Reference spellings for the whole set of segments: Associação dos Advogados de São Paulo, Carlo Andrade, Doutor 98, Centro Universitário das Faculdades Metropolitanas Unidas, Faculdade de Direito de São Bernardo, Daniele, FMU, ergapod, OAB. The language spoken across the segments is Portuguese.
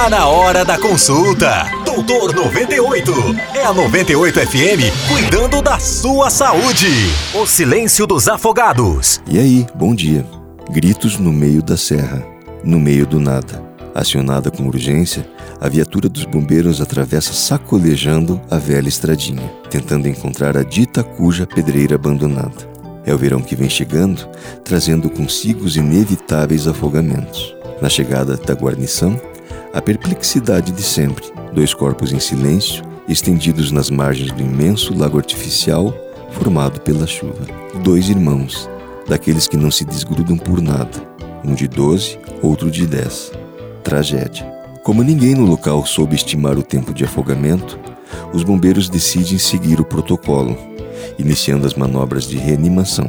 Tá na hora da consulta. Doutor 98. É a 98 FM cuidando da sua saúde. O silêncio dos afogados. E aí, bom dia. Gritos no meio da serra, no meio do nada. Acionada com urgência, a viatura dos bombeiros atravessa sacolejando a velha estradinha, tentando encontrar a dita cuja pedreira abandonada. É o verão que vem chegando, trazendo consigo os inevitáveis afogamentos. Na chegada da guarnição, a perplexidade de sempre, dois corpos em silêncio, estendidos nas margens do imenso lago artificial formado pela chuva. Dois irmãos, daqueles que não se desgrudam por nada, um de 12, outro de 10. Tragédia. Como ninguém no local soube estimar o tempo de afogamento, os bombeiros decidem seguir o protocolo, iniciando as manobras de reanimação.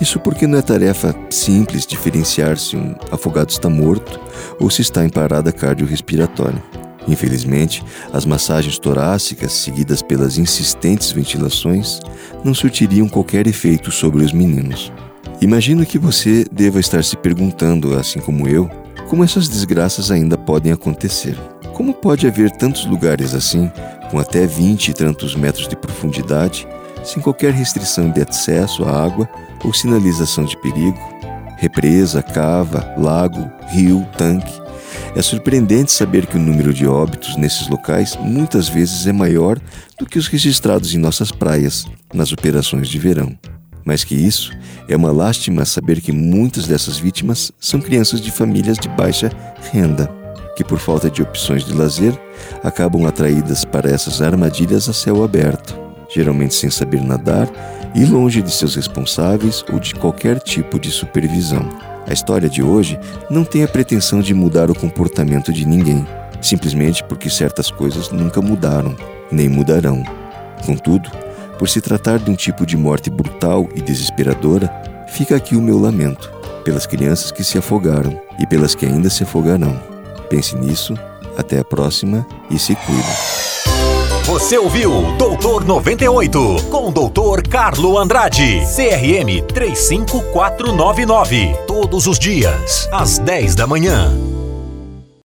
Isso porque não é tarefa simples diferenciar se um afogado está morto ou se está em parada cardiorrespiratória. Infelizmente, as massagens torácicas, seguidas pelas insistentes ventilações, não surtiriam qualquer efeito sobre os meninos. Imagino que você deva estar se perguntando, assim como eu, como essas desgraças ainda podem acontecer. Como pode haver tantos lugares assim, com até 20 e tantos metros de profundidade, sem qualquer restrição de acesso à água ou sinalização de perigo? Represa, cava, lago, rio, tanque. É surpreendente saber que o número de óbitos nesses locais muitas vezes é maior do que os registrados em nossas praias, nas operações de verão. Mais que isso, é uma lástima saber que muitas dessas vítimas são crianças de famílias de baixa renda, que por falta de opções de lazer, acabam atraídas para essas armadilhas a céu aberto, geralmente sem saber nadar e longe de seus responsáveis ou de qualquer tipo de supervisão. A história de hoje não tem a pretensão de mudar o comportamento de ninguém, simplesmente porque certas coisas nunca mudaram, nem mudarão. Contudo, por se tratar de um tipo de morte brutal e desesperadora, fica aqui o meu lamento, pelas crianças que se afogaram e pelas que ainda se afogarão. Pense nisso, até a próxima e se cuide. Você ouviu Doutor 98, com o Doutor Carlo Andrade, CRM 35499, todos os dias, às 10 da manhã.